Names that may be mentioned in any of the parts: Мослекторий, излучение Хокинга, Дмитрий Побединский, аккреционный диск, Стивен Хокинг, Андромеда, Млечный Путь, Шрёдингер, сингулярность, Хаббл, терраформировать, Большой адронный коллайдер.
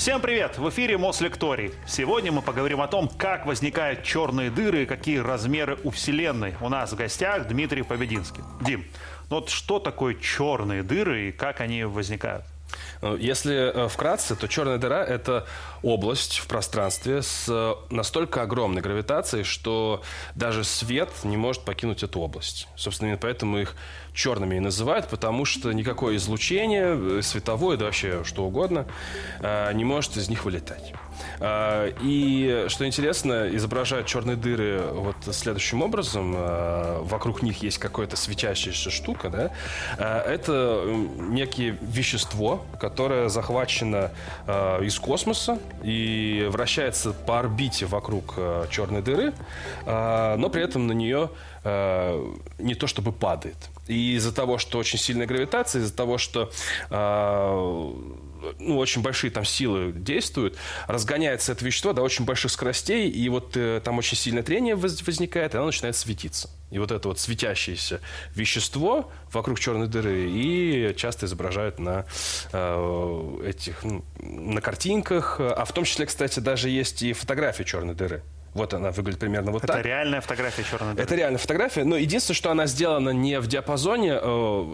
Всем привет! В эфире Мослекторий. Сегодня мы поговорим о том, как возникают черные дыры и какие размеры у Вселенной. У нас в гостях Дмитрий Побединский. Дим, ну вот что такое черные дыры и как они возникают? Если вкратце, то черная дыра – это область в пространстве с настолько огромной гравитацией, что даже свет не может покинуть эту область. Собственно, именно поэтому их черными и называют, потому что никакое излучение, световое, да вообще что угодно, не может из них вылетать. И, что интересно, изображают черные дыры вот следующим образом. Вокруг них есть какая-то светящаяся штука, да? Это некие вещество, которое захвачено из космоса и вращается по орбите вокруг черной дыры, но при этом на нее не то чтобы падает. И из-за того, что очень сильная гравитация, из-за того, что очень большие там силы действуют, разгоняется это вещество до очень больших скоростей, и вот там очень сильное трение возникает, и оно начинает светиться. И вот это вот светящееся вещество вокруг черной дыры и часто изображают на на картинках. А в том числе, кстати, даже есть и фотографии черной дыры. Вот она выглядит примерно вот так. Это реальная фотография черной дыры? Это реальная фотография, но единственное, что она сделана не в диапазоне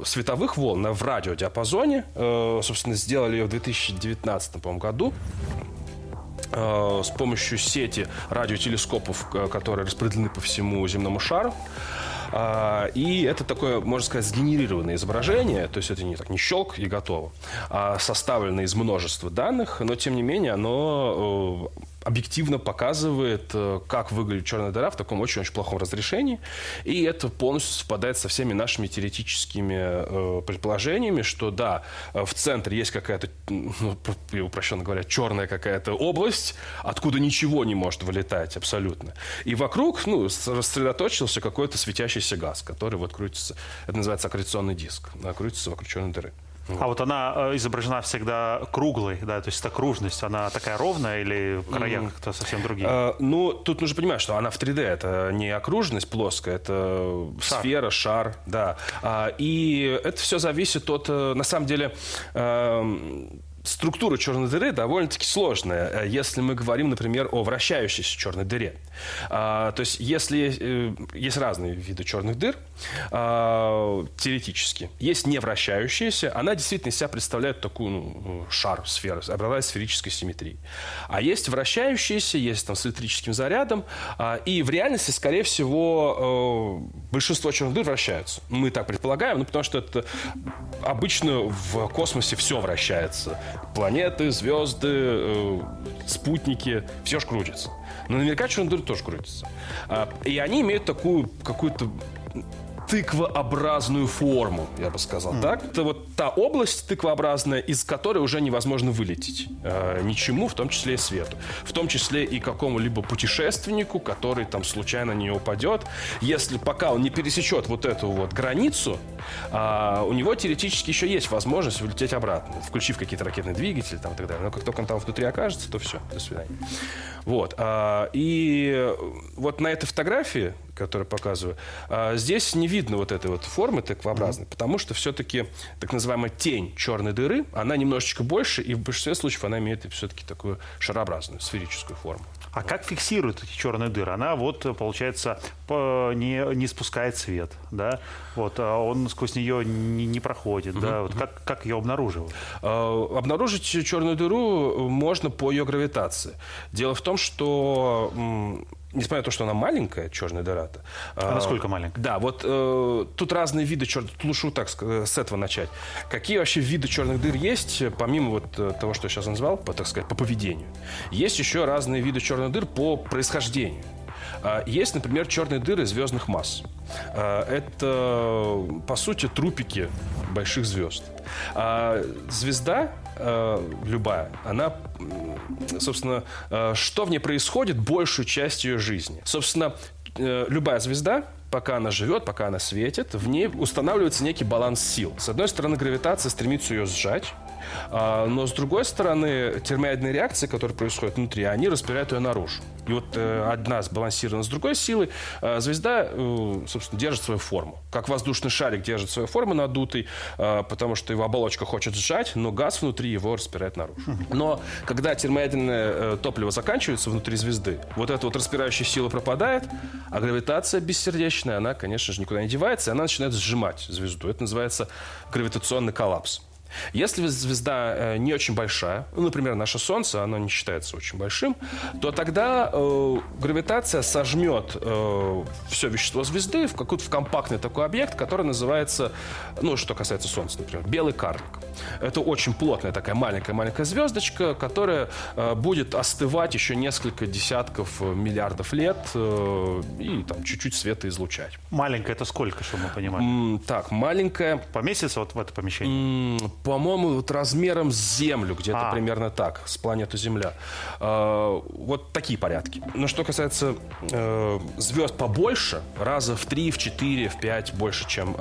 световых волн, а в радиодиапазоне. Собственно, сделали ее в 2019, по-моему, году. С помощью сети радиотелескопов, которые распределены по всему земному шару. И это такое, можно сказать, сгенерированное изображение, то есть это не щелк и готово, а составлено из множества данных, но тем не менее оно объективно показывает, как выглядит черная дыра в таком очень-очень плохом разрешении. И это полностью совпадает со всеми нашими теоретическими предположениями, что да, в центре есть какая-то, упрощенно говоря, черная какая-то область, откуда ничего не может вылетать абсолютно. И вокруг рассредоточился какой-то светящийся газ, который вот крутится, это называется аккреционный диск, крутится вокруг черной дыры. Вот. А вот она изображена всегда круглой, да, то есть это окружность, она такая ровная или в краях как-то совсем другие? Тут нужно понимать, что она в 3D, это не окружность плоская, это сфера, шар, да. И это все зависит от, на самом деле, структура черной дыры довольно-таки сложная, если мы говорим, например, о вращающейся черной дыре. То есть, если есть разные виды черных дыр, теоретически. Есть невращающаяся, она действительно из себя представляет такую шар, сферу, обладает сферической симметрией. А есть вращающаяся, есть там с электрическим зарядом, и в реальности, скорее всего, большинство черных дыр вращаются. Мы так предполагаем, потому что это обычно в космосе все вращается. Планеты, звезды, спутники, все же крутится. Но наверняка черные дыры тоже крутятся. И они имеют такую какую-то тыквообразную форму, я бы сказал. Так? Это вот та область тыквообразная, из которой уже невозможно вылететь ничему, в том числе и свету. В том числе и какому-либо путешественнику, который там случайно на нее упадет. Если пока он не пересечет вот эту вот границу, у него теоретически еще есть возможность вылететь обратно, включив какие-то ракетные двигатели там, и так далее. Но как только он там внутри окажется, то все, до свидания. Вот. И вот на этой фотографии, которую показываю, здесь не видно вот этой вот формы тыквообразной, потому что все-таки так называемая тень черной дыры, она немножечко больше, и в большинстве случаев она имеет все-таки такую шарообразную, сферическую форму. А как фиксируют эти черные дыры? Она вот, получается, не спускает свет, да? Вот, он сквозь нее не проходит, да? Вот как ее обнаруживают? Обнаружить черную дыру можно по ее гравитации. Дело в том, что несмотря на то, что она маленькая, черная дыра-то. А насколько маленькая? Да, вот тут разные виды черных дыр. Лучше так с этого начать. Какие вообще виды черных дыр есть, помимо вот того, что я сейчас назвал, по поведению? Есть еще разные виды черных дыр по происхождению. Есть, например, черные дыры звездных масс. Это, по сути, трупики больших звезд. Звезда любая, она, собственно, что в ней происходит большую часть ее жизни. Собственно, любая звезда, пока она живет, пока она светит, в ней устанавливается некий баланс сил. С одной стороны, гравитация стремится ее сжать, Но, с другой стороны, термоядные реакции, которые происходят внутри, они распирают ее наружу. И вот одна сбалансирована с другой силой, звезда, собственно, держит свою форму. Как воздушный шарик держит свою форму надутый, потому что его оболочка хочет сжать, но газ внутри его распирает наружу. Но когда термоядерное топливо заканчивается внутри звезды, вот эта вот распирающая сила пропадает, а гравитация бессердечная, она, конечно же, никуда не девается, и она начинает сжимать звезду. Это называется гравитационный коллапс. Если звезда не очень большая, ну, например, наше Солнце, оно не считается очень большим, то тогда гравитация сожмет все вещество звезды в какой-то в компактный такой объект, который называется, ну, что касается Солнца, например, белый карлик. Это очень плотная такая маленькая-маленькая звездочка, которая будет остывать еще несколько десятков миллиардов лет и там чуть-чуть света излучать. Маленькая — это сколько, чтобы мы понимали? Так, маленькая... Поместится вот в это помещение? По-моему, вот размером с Землю, где-то примерно так, с планеты Земля. Вот такие порядки. Но что касается звезд побольше, раза в 3, в 4, в 5 больше, чем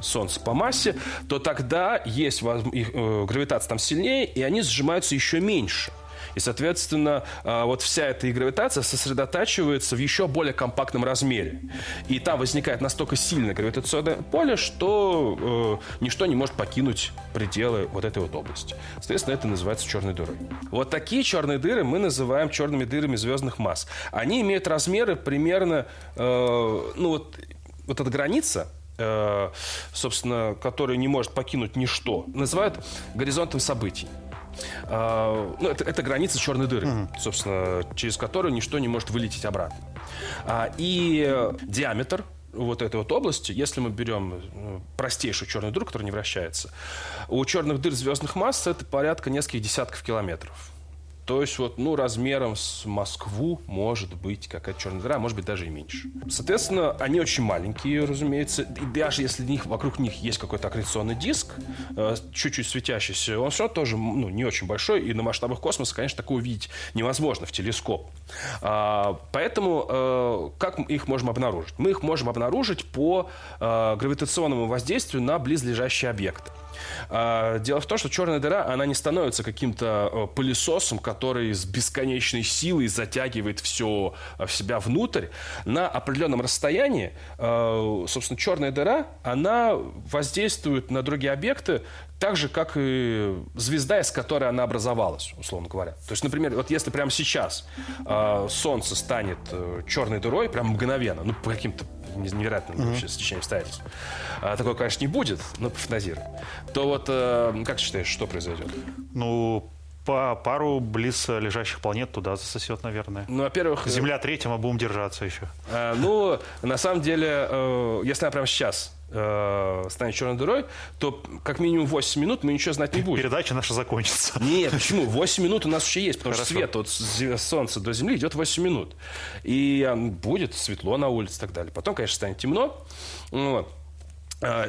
Солнце по массе, то тогда есть гравитация там сильнее, и они сжимаются еще меньше. И, соответственно, вот вся эта гравитация сосредотачивается в еще более компактном размере. И там возникает настолько сильное гравитационное поле, что ничто не может покинуть пределы вот этой вот области. Соответственно, это называется черной дырой. Вот такие черные дыры мы называем черными дырами звездных масс. Они имеют размеры примерно... вот эта граница... собственно, которую не может покинуть ничто, называют горизонтом событий. Это граница черной дыры, собственно, через которую ничто не может вылететь обратно. И диаметр вот этой вот области, если мы берем простейшую черную дыру, которая не вращается, у черных дыр звездных масс это порядка нескольких десятков километров. То есть вот, размером с Москву может быть какая-то черная дыра, может быть, даже и меньше. Соответственно, они очень маленькие, разумеется. И даже если вокруг них есть какой-то аккреционный диск, чуть-чуть светящийся, он все тоже не очень большой. И на масштабах космоса, конечно, такое увидеть невозможно в телескоп. Поэтому как мы их можем обнаружить? Мы их можем обнаружить по гравитационному воздействию на близлежащие объекты. Дело в том, что черная дыра, она не становится каким-то пылесосом, который с бесконечной силой затягивает все в себя внутрь. На определенном расстоянии, собственно, черная дыра, она воздействует на другие объекты так же, как и звезда, из которой она образовалась, условно говоря. То есть, например, вот если прямо сейчас Солнце станет черной дырой, прям мгновенно, по каким-то невероятным стечением обстоятельств, такое, конечно, не будет, но пофантазируем, то вот, как ты считаешь, что произойдет? Пару близлежащих планет туда засосет, наверное. Во-первых... Земля третья, мы будем держаться еще. На самом деле, если она прямо сейчас станет черной дырой, то как минимум 8 минут мы ничего знать не будем. Передача наша закончится. Нет, почему? 8 минут у нас еще есть, потому что свет от Солнца до Земли идет 8 минут. И будет светло на улице и так далее. Потом, конечно, станет темно.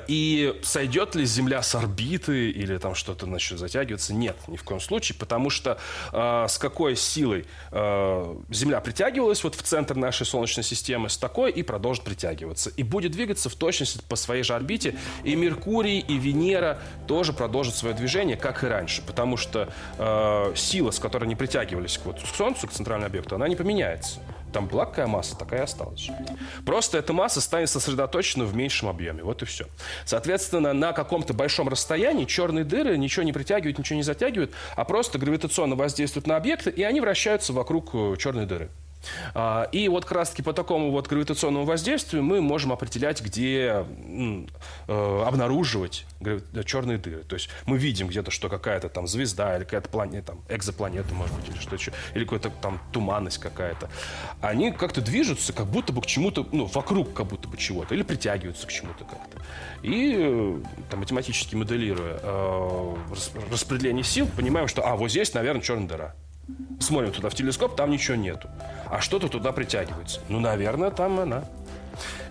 И сойдет ли Земля с орбиты или там что-то начнет затягиваться? Нет, ни в коем случае, потому что с какой силой Земля притягивалась вот в центр нашей Солнечной системы, с такой и продолжит притягиваться. И будет двигаться в точности по своей же орбите. И Меркурий, и Венера тоже продолжат свое движение, как и раньше, потому что сила, с которой они притягивались к Солнцу, к центральному объекту, она не поменяется. Там была какая масса, такая и осталась. Просто эта масса станет сосредоточена в меньшем объеме. Вот и все. Соответственно, на каком-то большом расстоянии черные дыры ничего не притягивают, ничего не затягивают, а просто гравитационно воздействуют на объекты, и они вращаются вокруг черной дыры. И вот как раз-таки по такому вот гравитационному воздействию мы можем определять, где обнаруживать черные дыры. То есть мы видим где-то, что какая-то там звезда или какая-то планета, там, экзопланета, может быть, или что-то еще, или какая-то там туманность какая-то. Они как-то движутся, как будто бы к чему-то, вокруг как будто бы чего-то, или притягиваются к чему-то как-то. И там, математически моделируя распределение сил, понимаем, что вот здесь, наверное, черная дыра. Смотрим туда в телескоп, там ничего нету. А что-то туда притягивается. Наверное, там она.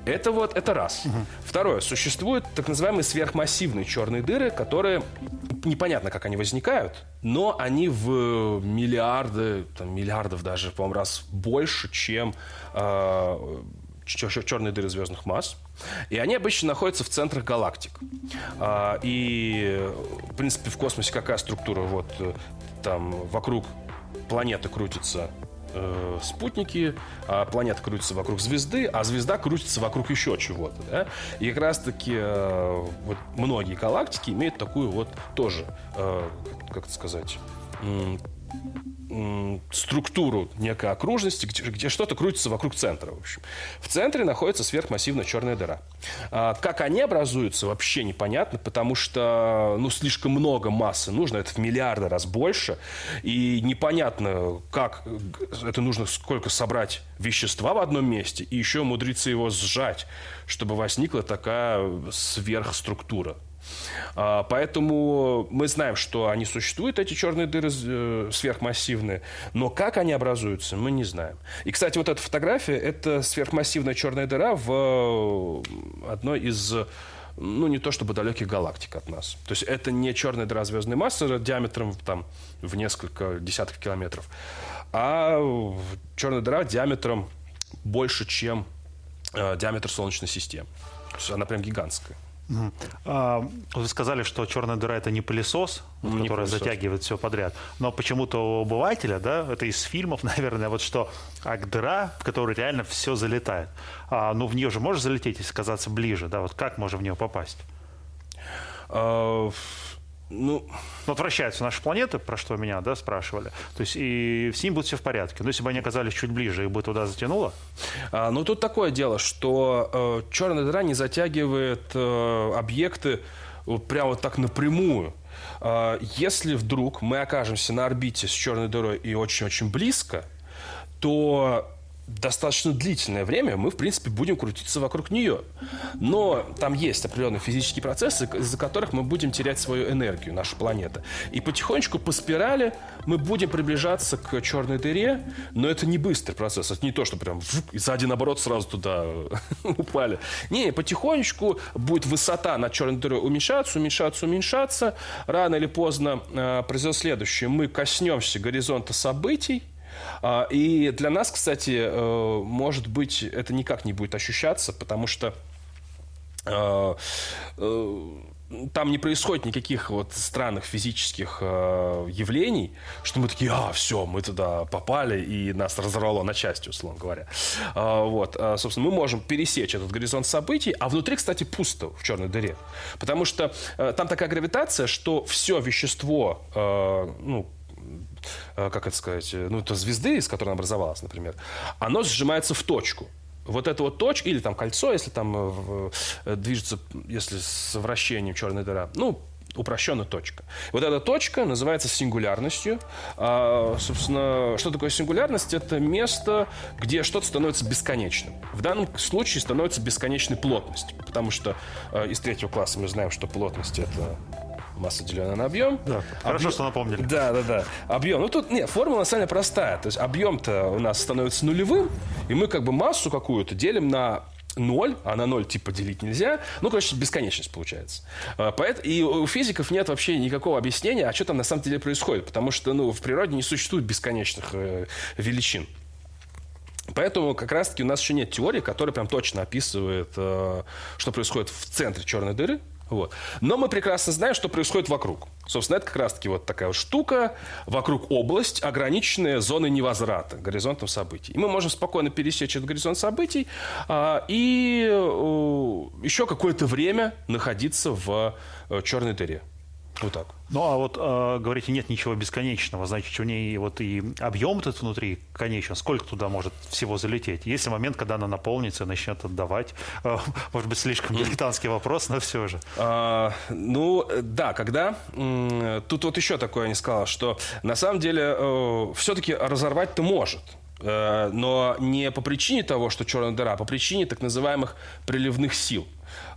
Это раз. Второе. Существуют так называемые сверхмассивные черные дыры, которые непонятно, как они возникают, но они в миллиардов даже, по-моему, раз больше, чем черные дыры звездных масс, и они обычно находятся в центрах галактик. И, в принципе, в космосе какая структура? Вот там вокруг планеты крутится спутники, а планета крутится вокруг звезды, а звезда крутится вокруг еще чего-то, да? И как раз-таки вот многие галактики имеют такую вот тоже, как это сказать, структуру некой окружности, где что-то крутится вокруг центра, в общем. В центре находится сверхмассивная черная дыра. Как они образуются, вообще непонятно, потому что, ну, слишком много массы нужно, это в миллиарды раз больше, и непонятно, как это нужно, сколько собрать вещества в одном месте, и еще умудриться его сжать, чтобы возникла такая сверхструктура. Поэтому мы знаем, что они существуют, эти черные дыры сверхмассивные, но как они образуются, мы не знаем. И, кстати, вот эта фотография — это сверхмассивная черная дыра в одной из, ну, не то чтобы далеких галактик от нас. То есть это не черная дыра звездной массы диаметром там, в несколько десятков километров, а черная дыра диаметром больше, чем диаметр Солнечной системы. То есть она прям гигантская. Вы сказали, что черная дыра — это не пылесос, не который пылесос затягивает все подряд. Но почему-то у обывателя, да, это из фильмов, наверное, вот что, дыра, в которую реально все залетает. Ну, в нее же можешь залететь и оказаться ближе, да? Вот как можно в нее попасть? Ну, вот вращаются наши планеты, про что меня, да, спрашивали. То есть и с ними будет все в порядке. Но если бы они оказались чуть ближе, их бы туда затянуло? Ну, тут такое дело, что черная дыра не затягивает объекты вот прямо вот так напрямую. Если вдруг мы окажемся на орбите с черной дырой и очень-очень близко, то достаточно длительное время мы, в принципе, будем крутиться вокруг нее. Но там есть определенные физические процессы, из-за которых мы будем терять свою энергию, наша планета. И потихонечку по спирали мы будем приближаться к черной дыре, но это не быстрый процесс. Это не то, что прям за один оборот сразу туда упали. Не, потихонечку будет высота над черной дырой уменьшаться, уменьшаться, уменьшаться. Рано или поздно произойдет следующее. Мы коснемся горизонта событий. И для нас, кстати, может быть, это никак не будет ощущаться, потому что там не происходит никаких вот странных физических явлений, что мы такие, все, мы туда попали, и нас разорвало на части, условно говоря. Вот, собственно, мы можем пересечь этот горизонт событий, а внутри, кстати, пусто в черной дыре, потому что там такая гравитация, что все вещество, как это сказать, это звезды, из которой она образовалась, например, оно сжимается в точку. Вот эта вот точка, или там кольцо, если там движется, если с вращением черная дыра, упрощенно точка. Вот эта точка называется сингулярностью. Собственно, что такое сингулярность? Это место, где что-то становится бесконечным. В данном случае становится бесконечной плотность, потому что из третьего класса мы знаем, что плотность — это масса, деленная на объем. Да, хорошо, что напомнили. Да. Объем. Тут нет, формула на самом деле простая. То есть объем-то у нас становится нулевым, и мы как бы массу какую-то делим на 0, а на 0 типа делить нельзя. Бесконечность получается. И у физиков нет вообще никакого объяснения, а что там на самом деле происходит. Потому что в природе не существует бесконечных величин. Поэтому как раз-таки у нас еще нет теории, которая прям точно описывает, что происходит в центре черной дыры. Вот. Но мы прекрасно знаем, что происходит вокруг. Собственно, это как раз-таки вот такая вот штука. Вокруг область, ограниченная зоной невозврата, горизонтом событий. И мы можем спокойно пересечь этот горизонт событий и еще какое-то время находиться в черной дыре. Вот так. Говорите, нет ничего бесконечного. Значит, у нее вот и объем этот внутри конечен. Сколько туда может всего залететь? Есть ли момент, когда она наполнится и начнет отдавать? Может быть, слишком дилетантский вопрос, но все же. Когда... Тут вот еще такое я не сказал, что на самом деле все-таки разорвать-то может. Но не по причине того, что черная дыра, а по причине так называемых приливных сил.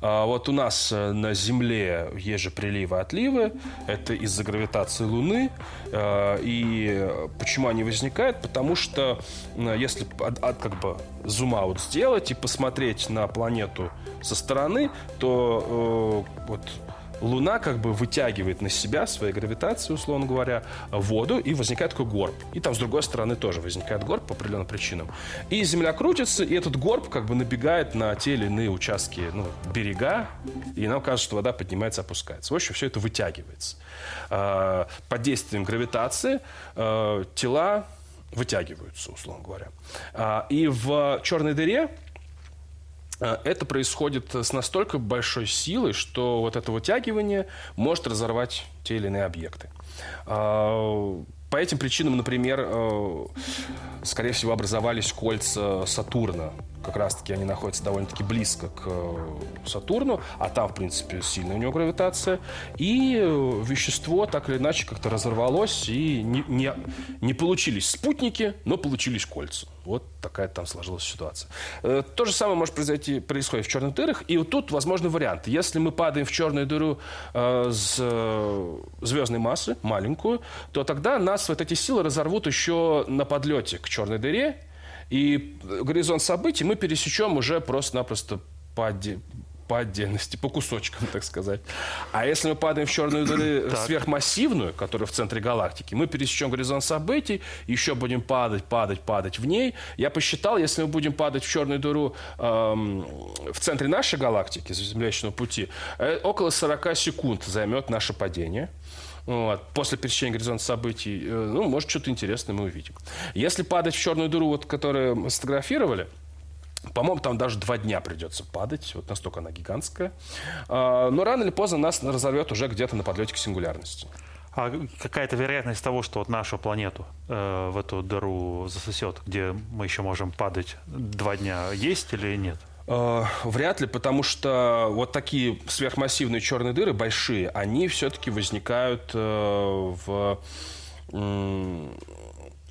Вот у нас на Земле есть же приливы и отливы. Это из-за гравитации Луны. И почему они возникают? Потому что если зум-аут сделать и посмотреть на планету со стороны, то Луна как бы вытягивает на себя своей гравитацией, условно говоря, воду, и возникает такой горб. И там с другой стороны тоже возникает горб по определенным причинам. И Земля крутится, и этот горб как бы набегает на те или иные участки, ну, берега, и нам кажется, что вода поднимается, опускается. В общем, все это вытягивается. Под действием гравитации тела вытягиваются, условно говоря. И в черной дыре это происходит с настолько большой силой, что вот это вытягивание может разорвать те или иные объекты. По этим причинам, например, скорее всего, образовались кольца Сатурна. Как раз-таки они находятся довольно-таки близко к Сатурну, а там, в принципе, сильная у него гравитация. И вещество так или иначе как-то разорвалось, и не получились спутники, но получились кольца. Вот такая там сложилась ситуация. То же самое может происходить в черных дырах. И вот тут возможны варианты. Если мы падаем в черную дыру с звездной массы, маленькую, то тогда нас вот эти силы разорвут еще на подлете к черной дыре. И горизонт событий мы пересечем уже просто-напросто по отдельности, по кусочкам, так сказать. А если мы падаем в черную дыру сверхмассивную, которая в центре галактики, мы пересечем горизонт событий, еще будем падать в ней. Я посчитал, если мы будем падать в черную дыру в центре нашей галактики, Млечного Пути, около 40 секунд займет наше падение. Вот. После пересечения горизонта событий, ну, может, что-то интересное мы увидим. Если падать в черную дыру, вот, которую мы сфотографировали, по-моему, там даже 2 дня придется падать. Вот настолько она гигантская. Но рано или поздно нас разорвет уже где-то на подлете к сингулярности. А какая-то вероятность того, что вот нашу планету в эту дыру засосет, где мы еще можем падать 2 дня, есть или нет? Вряд ли, потому что вот такие сверхмассивные черные дыры, большие, они все-таки возникают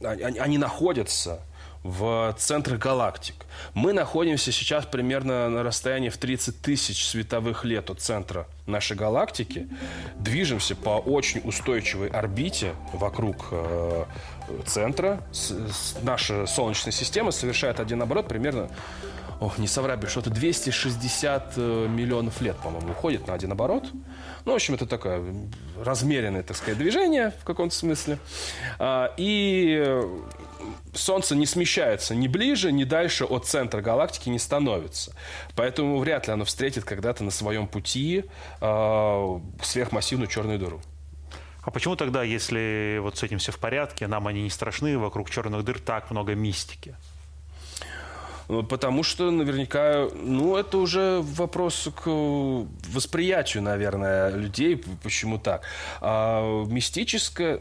Они находятся в центрах галактик. Мы находимся сейчас примерно на расстоянии в 30 тысяч световых лет от центра нашей галактики. Движемся по очень устойчивой орбите вокруг центра. Наша Солнечная система совершает один оборот примерно... не соврабель, что-то 260 миллионов лет, по-моему, уходит на один оборот. Ну, в общем, это такое размеренное, так сказать, движение в каком-то смысле. И Солнце не смещается ни ближе, ни дальше от центра галактики не становится. Поэтому вряд ли оно встретит когда-то на своем пути сверхмассивную черную дыру. А почему тогда, если вот с этим все в порядке, нам они не страшны, вокруг черных дыр так много мистики? Потому что наверняка, это уже вопрос к восприятию, наверное, людей, почему так. А мистическое,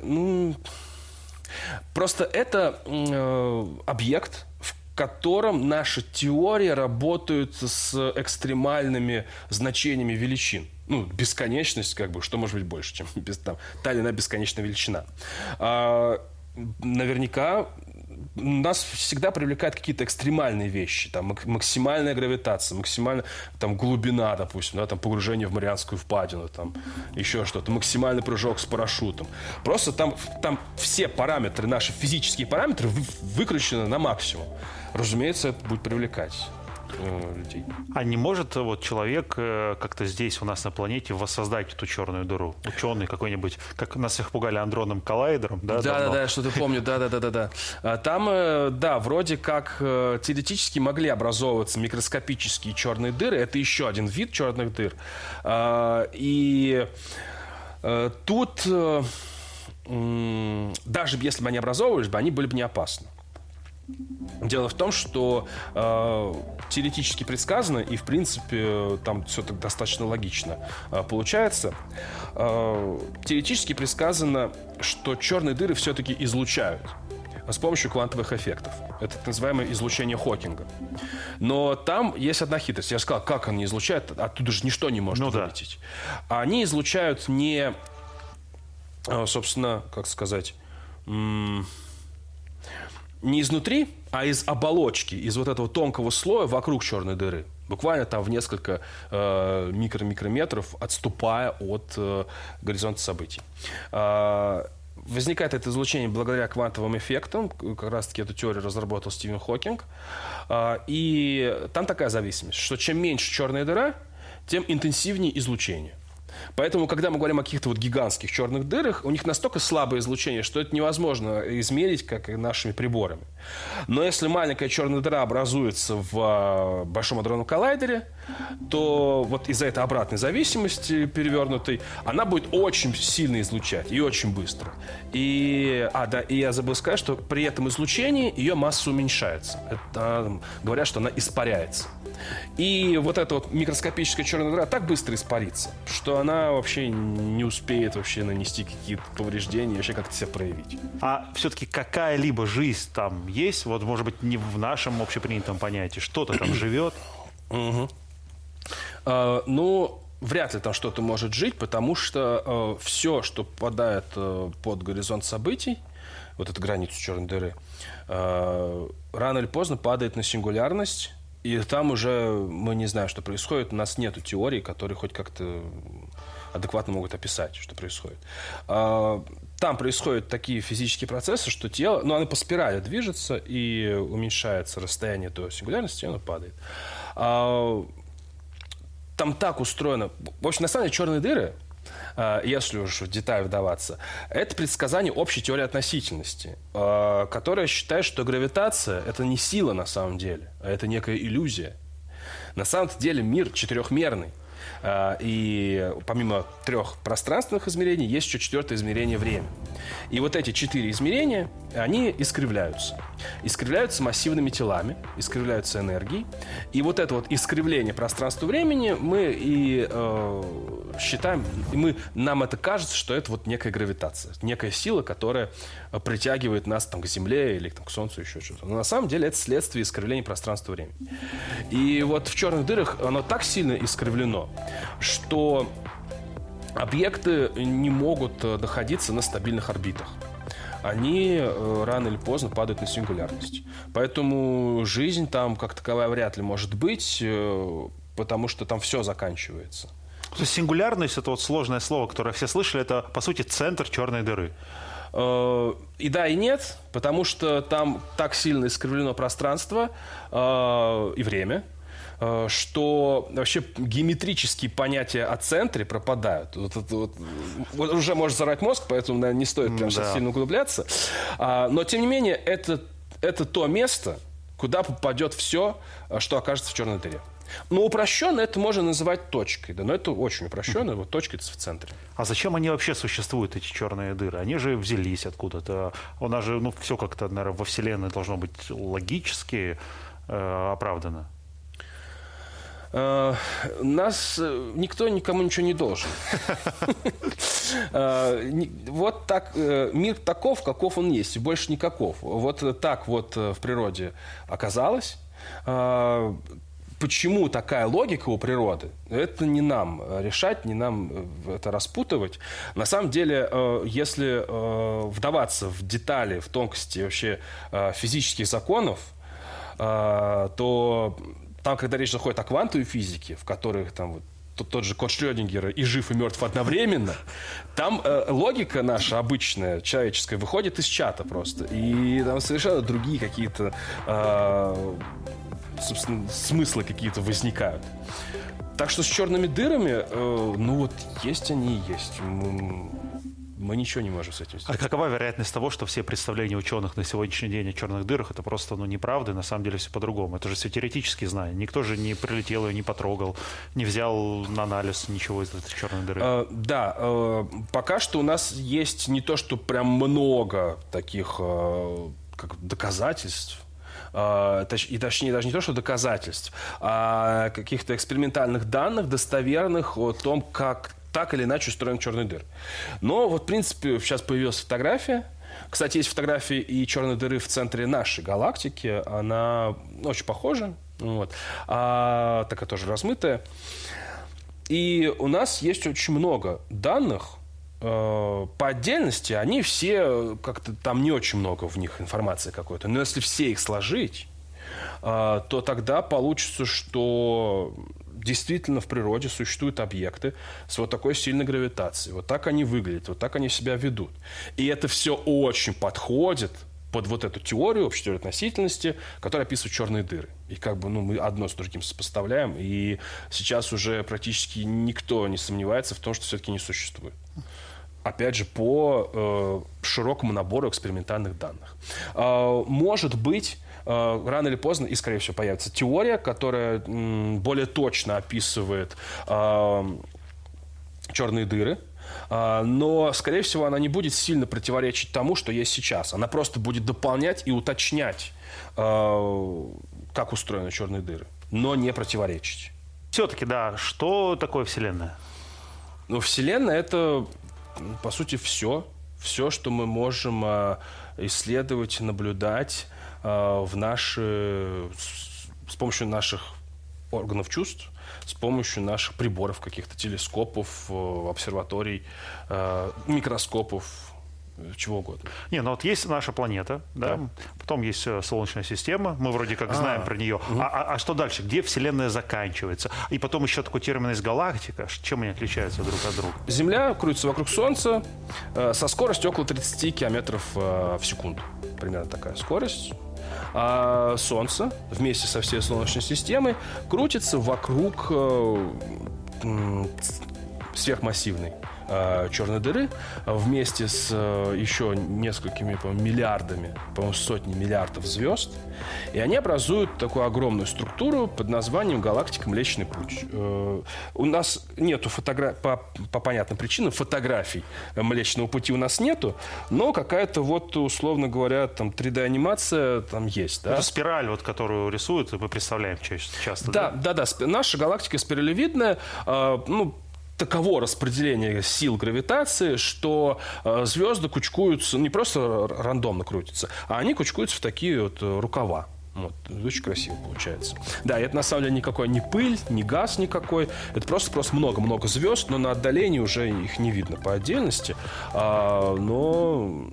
просто это объект, в котором наши теории работают с экстремальными значениями величин. Бесконечность, как бы, что может быть больше, чем та или иная бесконечная величина. Наверняка... Нас всегда привлекают какие-то экстремальные вещи. Там, максимальная гравитация, максимальная глубина, допустим, погружение в Марианскую впадину, еще что-то, максимальный прыжок с парашютом. Просто там все параметры, наши физические параметры выкручены на максимум. Разумеется, это будет привлекать людей. А не может человек как-то здесь у нас на планете воссоздать эту черную дыру? Ученый какой-нибудь, как нас их пугали андронным коллайдером, да, что-то помню, да. Там, да, вроде как теоретически могли образовываться микроскопические черные дыры. Это еще один вид черных дыр. И тут, даже если бы они образовывались, они были бы не опасны. Дело в том, что теоретически предсказано, и, в принципе, там все так достаточно логично получается. Теоретически предсказано, что черные дыры все-таки излучают с помощью квантовых эффектов. Это так называемое излучение Хокинга. Но там есть одна хитрость. Я же сказал, как они излучают, оттуда же ничто не может вылететь. Да. Они излучают не, собственно, как сказать... не изнутри, а из оболочки, из вот этого тонкого слоя вокруг черной дыры. Буквально там в несколько микрометров, отступая от горизонта событий. Возникает это излучение благодаря квантовым эффектам. Как раз-таки эту теорию разработал Стивен Хокинг. И там такая зависимость, что чем меньше черная дыра, тем интенсивнее излучение. Поэтому, когда мы говорим о каких-то вот гигантских черных дырах, у них настолько слабое излучение, что это невозможно измерить, как и нашими приборами. Но если маленькая черная дыра образуется в Большом адронном коллайдере, то вот из-за этой обратной зависимости перевернутой она будет очень сильно излучать и очень быстро. И я забыл сказать, что при этом излучении ее масса уменьшается. Это, говорят, что она испаряется. И вот эта вот микроскопическая черная дыра так быстро испарится, что она вообще не успеет вообще нанести какие-то повреждения, вообще как-то себя проявить. А все-таки какая-либо жизнь там есть? Вот, может быть, не в нашем общепринятом понятии. Что-то там живет? Вряд ли там что-то может жить, потому что все, что попадает под горизонт событий, вот эту границу черной дыры, рано или поздно падает на сингулярность. И там уже мы не знаем, что происходит. У нас нет теорий, которые хоть как-то адекватно могут описать, что происходит. Там происходят такие физические процессы, что тело... Ну, оно по спирали движется, и уменьшается расстояние до сингулярности, и оно падает. Там так устроено... В общем, на самом деле, черные дыры, если уж в деталь вдаваться, это предсказание общей теории относительности, которая считает, что гравитация – это не сила на самом деле, а это некая иллюзия. На самом деле мир четырехмерный. И помимо трех пространственных измерений есть еще четвертое измерение – время. И вот эти четыре измерения, они искривляются. Искривляются массивными телами, искривляются энергией. И вот это вот искривление пространства-времени мы и считаем, нам это кажется, что это вот некая гравитация, некая сила, которая притягивает нас там, к Земле или там, к Солнцу, еще что-то. Но на самом деле это следствие искривления пространства-времени. И вот в черных дырах оно так сильно искривлено, что объекты не могут находиться на стабильных орбитах. Они рано или поздно падают на сингулярность. Поэтому жизнь там как таковая вряд ли может быть, потому что там все заканчивается. То есть сингулярность – это вот сложное слово, которое все слышали, это, по сути, центр черной дыры. И да, и нет, потому что там так сильно искривлено пространство и время, что вообще геометрические понятия о центре пропадают. Вот уже может взорвать мозг, поэтому, наверное, не стоит прям сейчас сильно углубляться. Но, тем не менее, это то место, куда попадет все, что окажется в черной дыре. Но упрощенно это можно называть точкой. Да, но это очень упрощенно. Вот точка в центре. А зачем они вообще существуют, эти черные дыры? Они же взялись откуда-то. У нас же все как-то, наверное, во Вселенной должно быть логически оправдано. Нас никто никому ничего не должен. Вот так мир таков, каков он есть, и больше никаков. Вот так вот в природе оказалось. Почему такая логика у природы? Это не нам решать, не нам это распутывать. На самом деле, если вдаваться в детали, в тонкости вообще физических законов, то там, когда речь заходит о квантовой физике, в которых там вот тот же Кот Шрёдингера и жив, и мертв одновременно, там логика наша обычная, человеческая, выходит из чата просто. И там совершенно другие какие-то собственно, смыслы какие-то возникают. Так что с черными дырами, есть они и есть. Мы ничего не можем с этим сделать. А какова вероятность того, что все представления ученых на сегодняшний день о черных дырах это просто неправда, и на самом деле все по-другому? Это же все теоретические знания. Никто же не прилетел ее, не потрогал, не взял на анализ ничего из этой черной дыры. Пока что у нас есть не то, что прям много таких как доказательств, и точнее даже не то, что доказательств, а каких-то экспериментальных данных, достоверных о том, как так или иначе устроен черный дыр. Но вот, в принципе, сейчас появилась фотография. Кстати, есть фотографии и черной дыры в центре нашей галактики. Она очень похожа. Вот. Такая тоже размытая. И у нас есть очень много данных. По отдельности они все как-то... Там не очень много в них информации какой-то. Но если все их сложить, то тогда получится, что... Действительно, в природе существуют объекты с вот такой сильной гравитацией. Вот так они выглядят, вот так они себя ведут. И это все очень подходит под вот эту теорию общей теории относительности, которая описывает черные дыры. И как бы мы одно с другим сопоставляем. И сейчас уже практически никто не сомневается в том, что все-таки не существует. Опять же, по широкому набору экспериментальных данных. Может быть, рано или поздно, и скорее всего появится теория, которая более точно описывает черные дыры. Но, скорее всего, она не будет сильно противоречить тому, что есть сейчас. Она просто будет дополнять и уточнять, как устроены черные дыры, но не противоречить. Все-таки, да, что такое Вселенная? Ну, Вселенная — это, по сути, все. Все, что мы можем исследовать, наблюдать с помощью наших органов чувств, с помощью наших приборов каких-то, телескопов, обсерваторий, микроскопов, чего угодно. Не, ну вот есть наша планета, да? Потом есть Солнечная система, мы вроде как знаем про нее. Угу. А что дальше? Где Вселенная заканчивается? И потом еще такой термин есть — галактика. Чем они отличаются друг от друга? Земля крутится вокруг Солнца со скоростью около 30 километров в секунду. Примерно такая скорость. А Солнце вместе со всей Солнечной системой крутится вокруг сверхмассивной черной дыры вместе с еще несколькими, по-моему, миллиардами, по-моему, сотни миллиардов звезд. И они образуют такую огромную структуру под названием галактика Млечный Путь. У нас нету по понятным причинам фотографий Млечного Пути у нас нету, но какая-то вот, условно говоря, там 3D-анимация там есть. Да? Это спираль, вот, которую рисуют, мы представляем часто. Да. Наша галактика спиралевидная. Таково распределение сил гравитации, что звезды кучкуются, не просто рандомно крутятся, а они кучкуются в такие вот рукава. Вот, очень красиво получается. Да, это на самом деле никакой не пыль, не газ никакой. Это просто много-много звезд, но на отдалении уже их не видно по отдельности. Но,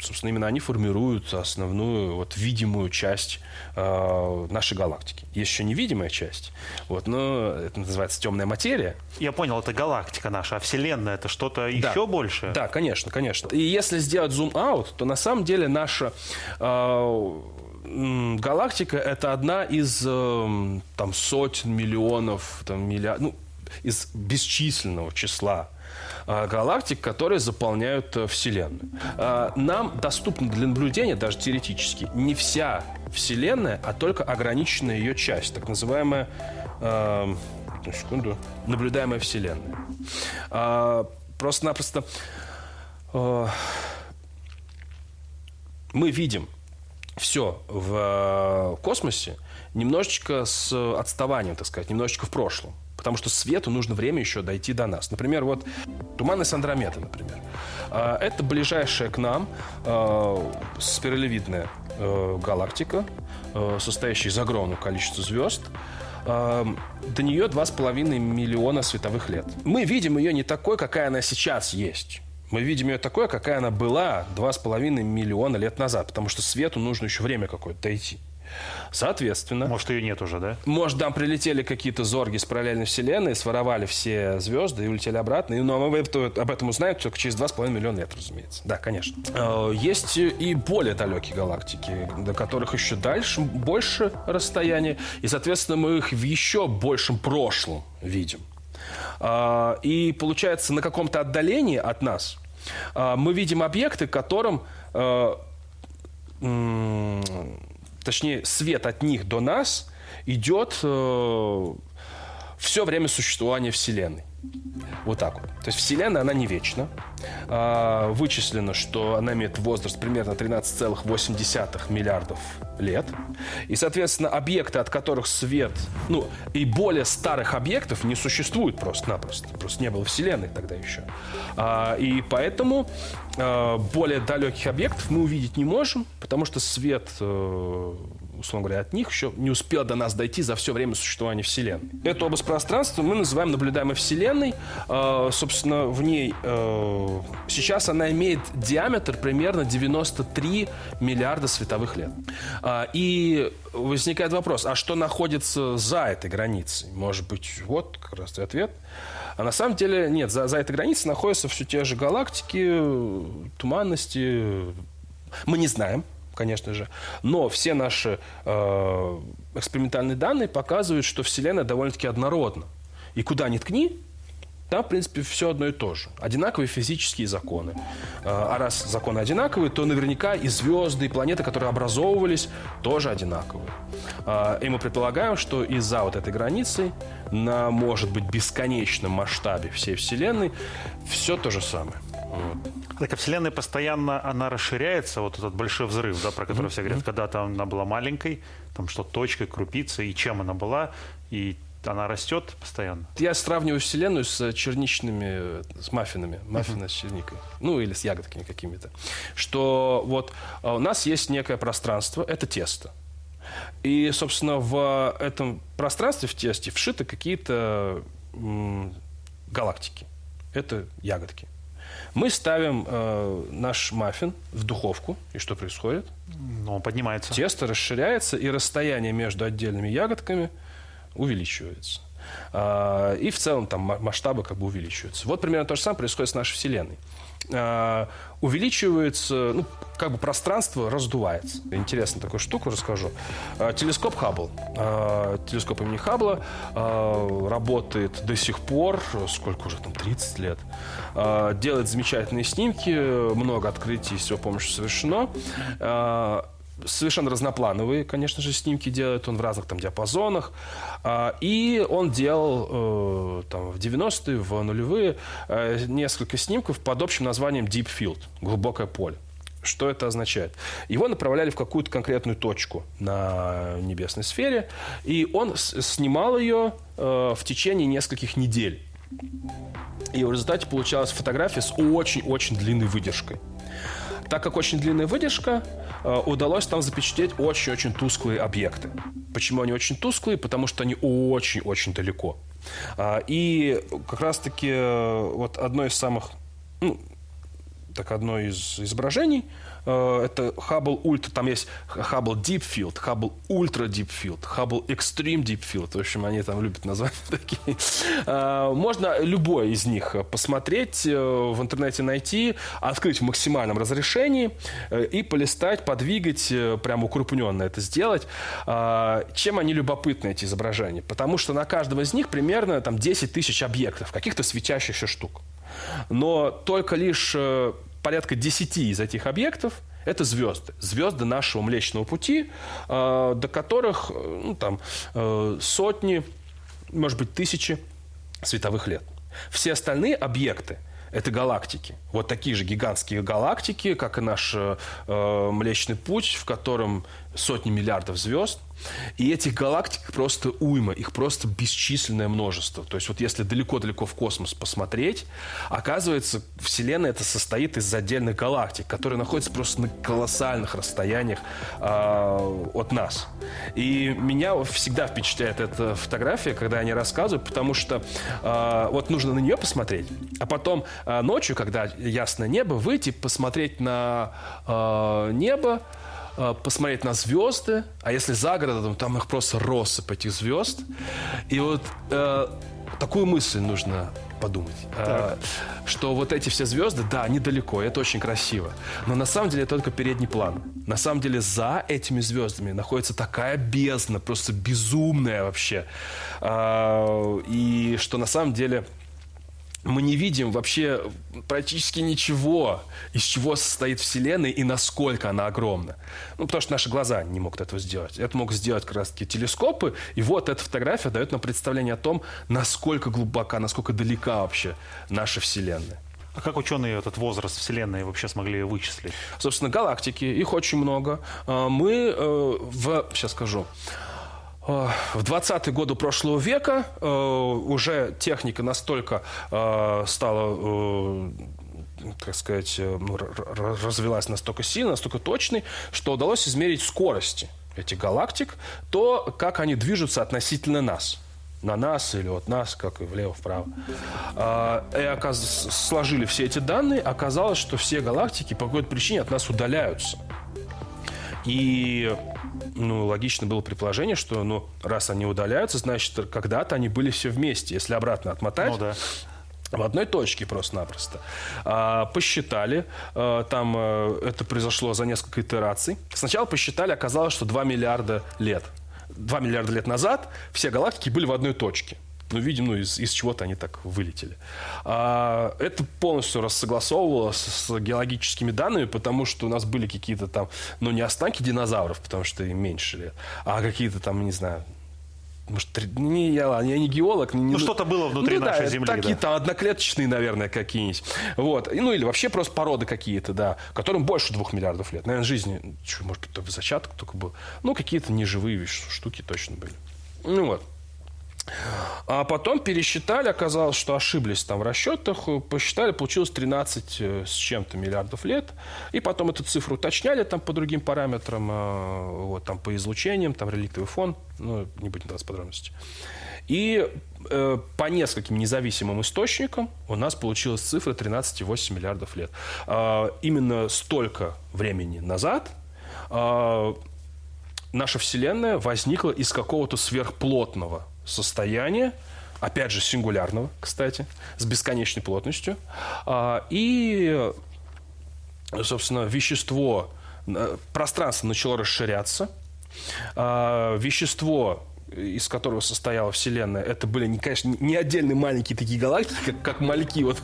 собственно, именно они формируют основную вот, видимую часть нашей галактики. Есть еще невидимая часть, вот, но это называется темная материя. Я понял, это галактика наша, а Вселенная — это что-то еще большее? Да, конечно. И если сделать зум-аут, то на самом деле наша галактика — это одна из сотен миллионов, из бесчисленного числа галактик, которые заполняют Вселенную. Нам доступна для наблюдения, даже теоретически, не вся Вселенная, а только ограниченная ее часть, так называемая наблюдаемая Вселенная. Просто-напросто мы видим все в космосе немножечко с отставанием, так сказать, немножечко в прошлом. Потому что свету нужно время еще дойти до нас. Например, вот туманность Андромеды, например. Это ближайшая к нам спиралевидная галактика, состоящая из огромного количества звезд. До нее 2,5 миллиона световых лет. Мы видим ее не такой, какая она сейчас есть. Мы видим ее такой, какая она была 2,5 миллиона лет назад. Потому что свету нужно еще время какое-то дойти. Соответственно... Может, ее нет уже, да? Может, там прилетели какие-то зорги с параллельной вселенной, своровали все звезды и улетели обратно. Но мы об этом узнаем только через 2,5 миллиона лет, разумеется. Да, конечно. Есть и более далекие галактики, до которых еще дальше, больше расстояние. И, соответственно, мы их в еще большем прошлом видим. И, получается, на каком-то отдалении от нас мы видим объекты, которым... Точнее, свет от них до нас идет все время существования Вселенной. Вот так вот. То есть Вселенная, она не вечна. Вычислено, что она имеет возраст примерно 13,8 миллиардов лет. И, соответственно, объекты, от которых свет... и более старых объектов не существует просто-напросто. Просто не было Вселенной тогда еще. И поэтому более далеких объектов мы увидеть не можем, потому что свет... условно говоря, от них еще не успел до нас дойти за все время существования Вселенной. Эту область пространства мы называем наблюдаемой Вселенной. Собственно, в ней сейчас она имеет диаметр примерно 93 миллиарда световых лет. И возникает вопрос, а что находится за этой границей? Может быть, вот как раз и ответ. А на самом деле нет, за этой границей находятся все те же галактики, туманности. Мы не знаем. конечно же. Но все наши экспериментальные данные показывают, что Вселенная довольно-таки однородна. И куда ни ткни, там, в принципе, все одно и то же. Одинаковые физические законы. А раз законы одинаковые, то наверняка и звезды, и планеты, которые образовывались, тоже одинаковые. И мы предполагаем, что из-за вот этой границы на, может быть, бесконечном масштабе всей Вселенной все то же самое. Так, а Вселенная постоянно, она расширяется, вот этот большой взрыв, да, про который все говорят, когда-то она была маленькой, там что точкой, крупицей, и чем она была, и она растет постоянно. Я сравниваю Вселенную с черничными, с маффинами, маффины с черникой, ну или с ягодками какими-то, что вот у нас есть некое пространство, это тесто. И, собственно, в этом пространстве, в тесте, вшиты какие-то галактики. Это ягодки. Мы ставим наш маффин в духовку. И что происходит? Ну, он поднимается. Тесто расширяется, и расстояние между отдельными ягодками увеличивается. И в целом там масштабы как бы увеличиваются. Вот примерно то же самое происходит с нашей Вселенной. Увеличивается, ну, как бы пространство раздувается. Интересную такую штуку расскажу. Телескоп Хаббл. Телескоп имени Хаббла работает до сих пор, сколько уже там, 30 лет. Делает замечательные снимки, много открытий с его помощью совершено. Совершенно разноплановые, конечно же, снимки делает он в разных там диапазонах. И он делал там, в 90-е, в нулевые несколько снимков под общим названием Deep Field, глубокое поле. Что это означает? Его направляли в какую-то конкретную точку на небесной сфере, и он снимал ее в течение нескольких недель. И в результате получалась фотография с очень-очень длинной выдержкой. Так как очень длинная выдержка, удалось там запечатлеть очень-очень тусклые объекты. Почему они очень тусклые? Потому что они очень-очень далеко. И как раз-таки вот одно из самых... Ну, так одно из изображений. Это Хаббл Ультра. Там есть Хаббл Deep Field, Хаббл Ультра Deep Field, Хаббл Экстрим Deep Field. В общем, они там любят названия такие. Можно любой из них посмотреть, в интернете найти, открыть в максимальном разрешении и полистать, подвигать, прямо укрупненно это сделать. Чем они любопытны, эти изображения? Потому что на каждого из них примерно там, 10 тысяч объектов, каких-то светящихся штук. Но только лишь порядка 10 из этих объектов – это звезды. Звезды нашего Млечного Пути, до которых ну, там, сотни, может быть, тысячи световых лет. Все остальные объекты – это галактики. Вот такие же гигантские галактики, как и наш Млечный Путь, в котором сотни миллиардов звезд. И этих галактик просто уйма, их просто бесчисленное множество. То есть вот если далеко-далеко в космос посмотреть, оказывается, Вселенная это состоит из отдельных галактик, которые находятся просто на колоссальных расстояниях от нас. И меня всегда впечатляет эта фотография, когда они рассказывают, потому что вот нужно на нее посмотреть, а потом ночью, когда ясное небо, выйти, посмотреть на небо, посмотреть на звезды, а если за городом, там их просто россыпь этих звезд. И вот такую мысль нужно подумать, что вот эти все звезды, да, они далеко, это очень красиво, но на самом деле это только передний план. На самом деле за этими звездами находится такая бездна, просто безумная вообще, и что на самом деле... Мы не видим вообще практически ничего, из чего состоит Вселенная и насколько она огромна. Ну, потому что наши глаза не могут этого сделать. Это могут сделать как раз-таки телескопы. И вот эта фотография дает нам представление о том, насколько глубока, насколько далека вообще наша Вселенная. А как ученые этот возраст Вселенной вообще смогли вычислить? Собственно, галактики, их очень много. Мы сейчас скажу. В 20-е годы прошлого века уже техника настолько стала, так сказать, развилась настолько сильно, настолько точной, что удалось измерить скорости этих галактик, то, как они движутся относительно нас. На нас или от нас, как и влево-вправо. И сложили все эти данные, оказалось, что все галактики по какой-то причине от нас удаляются. И ну, логично было предположение, что ну, раз они удаляются, значит, когда-то они были все вместе. Если обратно отмотать, ну, да. В одной точке просто-напросто. Посчитали, там это произошло за несколько итераций. Сначала посчитали, оказалось, что 2 миллиарда лет. 2 миллиарда лет назад все галактики были в одной точке. Ну, видимо, из чего-то они так вылетели. Это полностью рассогласовывалось с геологическими данными, потому что у нас были какие-то там, ну, не останки динозавров, потому что им меньше лет, а какие-то там, не знаю... Может, я не геолог. Ну, что-то было внутри нашей Земли. Такие-то одноклеточные, наверное, какие-нибудь. Вот. Ну, или вообще просто породы какие-то, да, которым больше 2 миллиардов лет. Наверное, жизни, может быть, только зачаток только был. Ну, какие-то неживые штуки точно были. Ну, вот. А потом пересчитали, оказалось, что ошиблись там в расчетах. Посчитали, получилось 13 с чем-то миллиардов лет. И потом эту цифру уточняли там по другим параметрам, вот, там, по излучениям, там реликтовый фон. Ну, не будем давать подробности. И по нескольким независимым источникам у нас получилась цифра 13,8 миллиардов лет. Именно столько времени назад наша Вселенная возникла из какого-то сверхплотного состояние, опять же, сингулярного, кстати, с бесконечной плотностью. И, собственно, вещество, пространство начало расширяться. Вещество, из которого состояла Вселенная, это были, конечно, не отдельные маленькие такие галактики, как мальки, вот,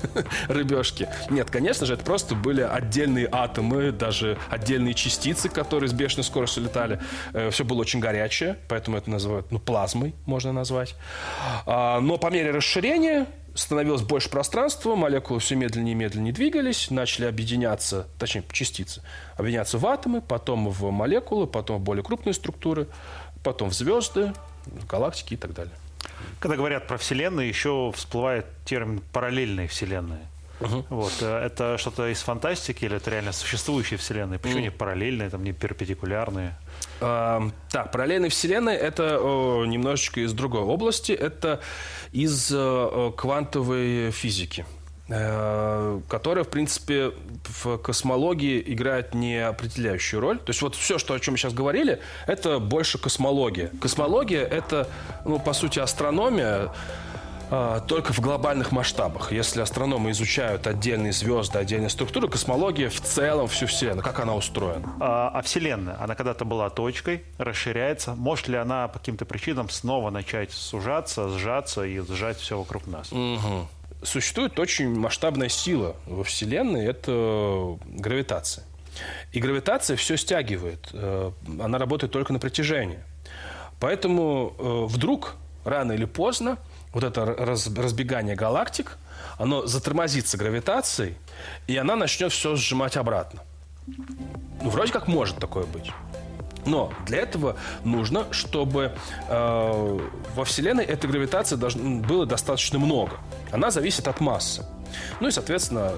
рыбешки. Нет, конечно же, это просто были отдельные атомы, даже отдельные частицы, которые с бешеной скоростью летали. Все было очень горячее, поэтому это называют, ну, плазмой можно назвать. Но по мере расширения становилось больше пространства, молекулы все медленнее и медленнее двигались, начали объединяться, точнее, частицы, объединяться в атомы, потом в молекулы, потом в более крупные структуры, потом в звезды, галактики и так далее. Когда говорят про вселенные, еще всплывает термин «параллельные вселенные». Uh-huh. Вот. Это что-то из фантастики или это реально существующие вселенные? Почему не параллельные, там, не перпендикулярные? Так, параллельные вселенные – это немножечко из другой области. Это из квантовой физики, которая, в принципе, в космологии играет неопределяющую роль. То есть вот все, что, о чем мы сейчас говорили, это больше космология. Космология – это, ну, по сути, астрономия, только в глобальных масштабах. Если астрономы изучают отдельные звезды, отдельные структуры, космология в целом всю Вселенную, как она устроена. А Вселенная, она когда-то была точкой, расширяется. Может ли она по каким-то причинам снова начать сужаться, сжаться и сжать все вокруг нас? Угу. Существует очень масштабная сила во Вселенной, это гравитация. И гравитация все стягивает, она работает только на притяжении. Поэтому вдруг, рано или поздно, вот это разбегание галактик, оно затормозится гравитацией, и она начнет все сжимать обратно. Ну, вроде как может такое быть. Но для этого нужно, чтобы во Вселенной этой гравитации было достаточно много. Она зависит от массы. Ну и, соответственно,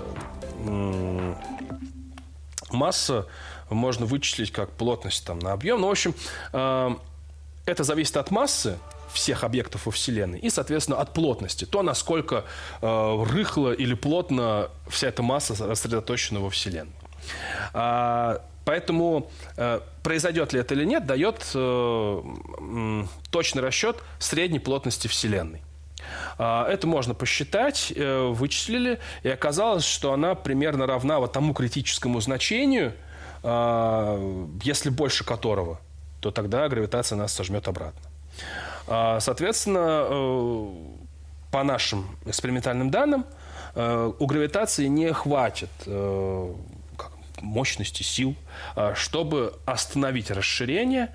масса можно вычислить как плотность там, на объем. Ну, в общем, это зависит от массы всех объектов во Вселенной и, соответственно, от плотности. То, насколько рыхло или плотно вся эта масса сосредоточена во Вселенной. Поэтому произойдет ли это или нет, дает точный расчет средней плотности Вселенной. Это можно посчитать, вычислили, и оказалось, что она примерно равна вот тому критическому значению, если больше которого, то тогда гравитация нас сожмет обратно. Соответственно, по нашим экспериментальным данным, у гравитации не хватит мощности, сил, чтобы остановить расширение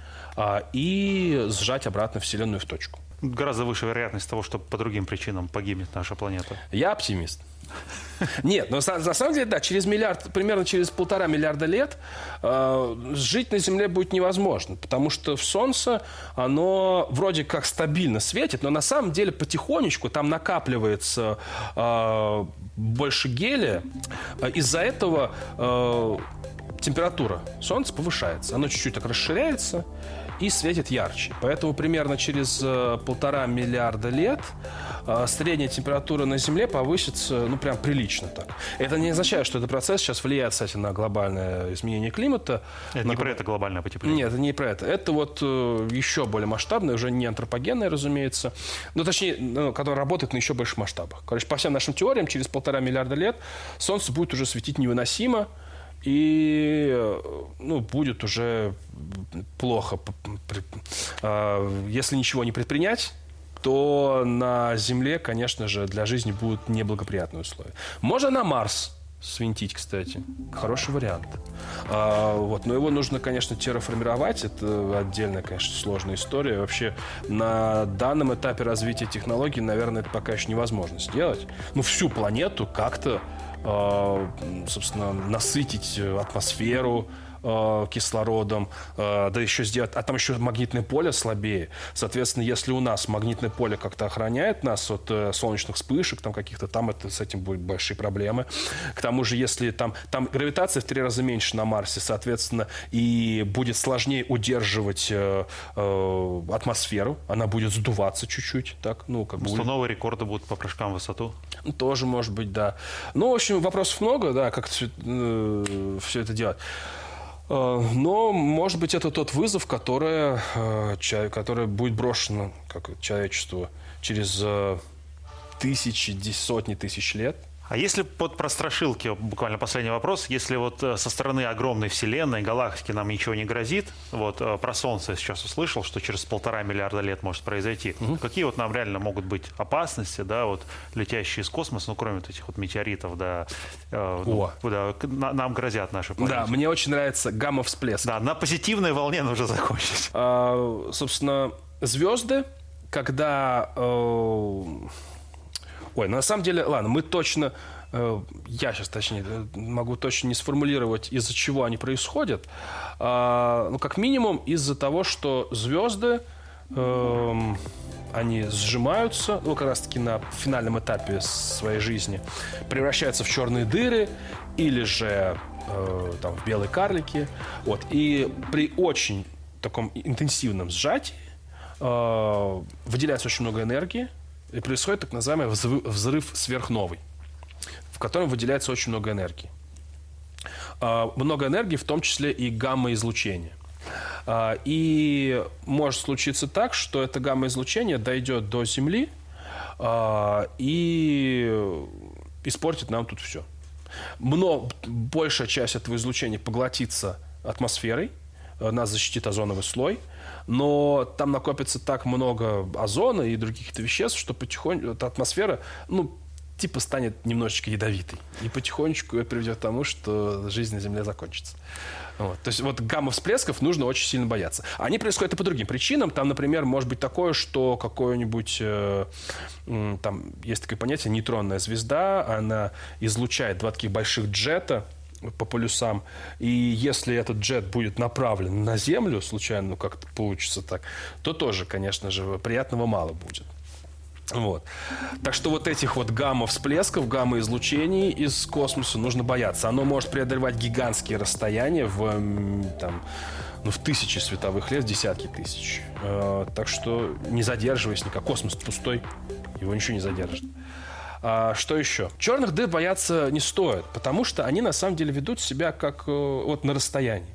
и сжать обратно Вселенную в точку. Гораздо выше вероятность того, что по другим причинам погибнет наша планета. Я оптимист. Нет, но на самом деле, да, примерно через 1,5 миллиарда лет жить на Земле будет невозможно, потому что Солнце, оно вроде как стабильно светит, но на самом деле потихонечку там накапливается больше гелия. Из-за этого температура Солнца повышается, оно чуть-чуть так расширяется и светит ярче. Поэтому примерно через 1,5 миллиарда лет средняя температура на Земле повысится, ну, прям прилично так. Это не означает, что этот процесс сейчас влияет, кстати, на глобальное изменение климата. Это не про это глобальное потепление. Нет, это не про это. Это вот еще более масштабное, уже не антропогенное, разумеется. Ну, точнее, которое работает на еще больших масштабах. Короче, по всем нашим теориям, через 1,5 миллиарда лет Солнце будет уже светить невыносимо. И, ну, будет уже плохо. Если ничего не предпринять, то на Земле, конечно же, для жизни будут неблагоприятные условия. Можно на Марс свинтить, кстати. Хороший вариант. Вот. Но его нужно, конечно, терраформировать. Это отдельная, конечно, сложная история. Вообще, на данном этапе развития технологий, наверное, это пока еще невозможно сделать. Но всю планету как-то, собственно, насытить атмосферу кислородом, да еще сделать, а там еще магнитное поле слабее. Соответственно, если у нас магнитное поле как-то охраняет нас от солнечных вспышек, там каких-то, там это, с этим будут большие проблемы. К тому же, если там гравитация в 3 раза меньше на Марсе, соответственно, и будет сложнее удерживать атмосферу, она будет сдуваться чуть-чуть. Так, ну, как бы. Что новые рекорды будут по прыжкам в высоту? Тоже, может быть, да. Ну, в общем, вопросов много, да, как все это делать. Но, может быть, это тот вызов, который будет брошен человечеству через тысячи, сотни тысяч лет. А если про страшилки, буквально последний вопрос, если вот со стороны огромной вселенной, галактики нам ничего не грозит, вот про Солнце я сейчас услышал, что через 1,5 миллиарда лет может произойти, какие вот нам реально могут быть опасности, да, вот летящие из космоса, ну, кроме вот этих вот метеоритов, да, куда нам грозят наши планеты? Да, мне очень нравится гамма-всплеск. Да, на позитивной волне нужно закончить. Собственно, звезды, когда... на самом деле, ладно, могу точно не сформулировать, из-за чего они происходят. Ну, как минимум, из-за того, что звезды, они сжимаются, ну, как раз-таки на финальном этапе своей жизни, превращаются в черные дыры или же там, в белые карлики. Вот. И при очень таком интенсивном сжатии выделяется очень много энергии, и происходит так называемый взрыв сверхновой, в котором выделяется очень много энергии. Много энергии, в том числе и гамма-излучение. И может случиться так, что это гамма-излучение дойдет до Земли и испортит нам тут все. Большая часть этого излучения поглотится атмосферой, нас защитит озоновый слой, но там накопится так много озона и других веществ, что потихоньку эта атмосфера, станет немножечко ядовитой. И потихонечку это приведет к тому, что жизнь на Земле закончится. Вот. То есть вот гамма-всплесков нужно очень сильно бояться. Они происходят и по другим причинам. Там, например, может быть такое, что какое-нибудь... там есть такое понятие нейтронная звезда. Она излучает 2 таких больших джета по полюсам, и если этот джет будет направлен на Землю, случайно, как-то получится так, то тоже, конечно же, приятного мало будет. Вот. Так что вот этих вот гамма-всплесков, гамма-излучений из космоса нужно бояться. Оно может преодолевать гигантские расстояния в тысячи световых лет, десятки тысяч. Так что не задерживаясь никак. Космос пустой, его ничего не задержит. Что еще? Черных дыр бояться не стоит, потому что они на самом деле ведут себя как на расстоянии.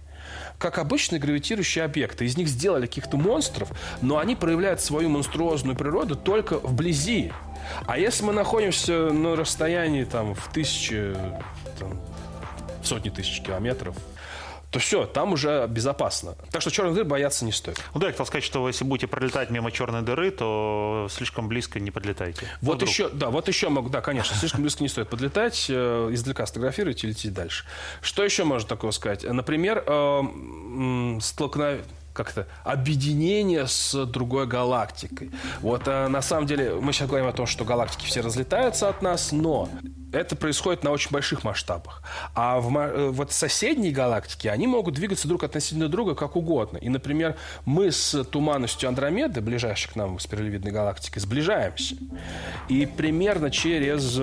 Как обычные гравитирующие объекты. Из них сделали каких-то монстров, но они проявляют свою монструозную природу только вблизи. А если мы находимся на расстоянии в сотни тысяч километров, то все, там уже безопасно. Так что черных дыр бояться не стоит. Ну да, я хотел сказать, что если будете пролетать мимо черной дыры, то слишком близко не подлетайте. Слишком близко не стоит подлетать, издалека сфотографируйте и летите дальше. Что еще можно такого сказать? Например, объединение с другой галактикой. Вот на самом деле мы сейчас говорим о том, что галактики все разлетаются от нас, но это происходит на очень больших масштабах. А вот соседние галактики, они могут двигаться друг относительно друга как угодно. И, например, мы с туманностью Андромеды, ближайшей к нам спиралевидной галактикой, сближаемся. И примерно через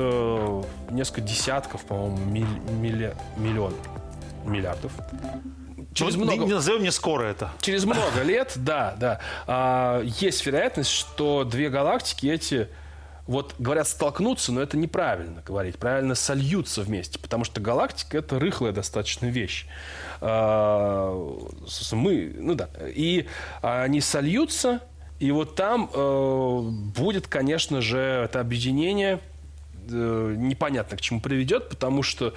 несколько десятков, по-моему, миллиардов. Не назовем не скоро это. Через много лет, да. Есть вероятность, что две галактики эти Вот говорят столкнуться, но это неправильно говорить. Правильно сольются вместе, потому что галактика — это рыхлая достаточно вещь. И они сольются, и вот там будет, конечно же, это объединение непонятно к чему приведет, потому что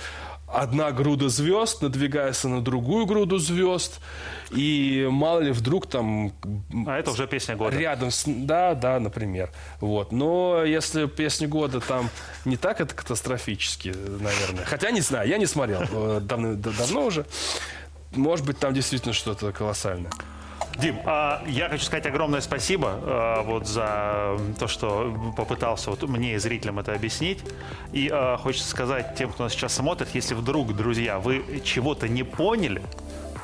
одна груда звезд надвигается на другую груду звезд, и мало ли вдруг там... А это уже песня года. Рядом с... Да, например. Вот. Но если песня года там не так, это катастрофически, наверное. Хотя не знаю, я не смотрел давно уже. Может быть, там действительно что-то колоссальное. Дим, я хочу сказать огромное спасибо вот за то, что попытался вот мне и зрителям это объяснить. И хочется сказать тем, кто нас сейчас смотрит, если вдруг, друзья, вы чего-то не поняли,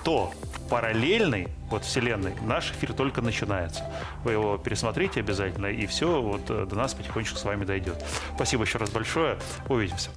то в параллельной вот вселенной наш эфир только начинается. Вы его пересмотрите обязательно, и все вот до нас потихонечку с вами дойдет. Спасибо еще раз большое. Увидимся.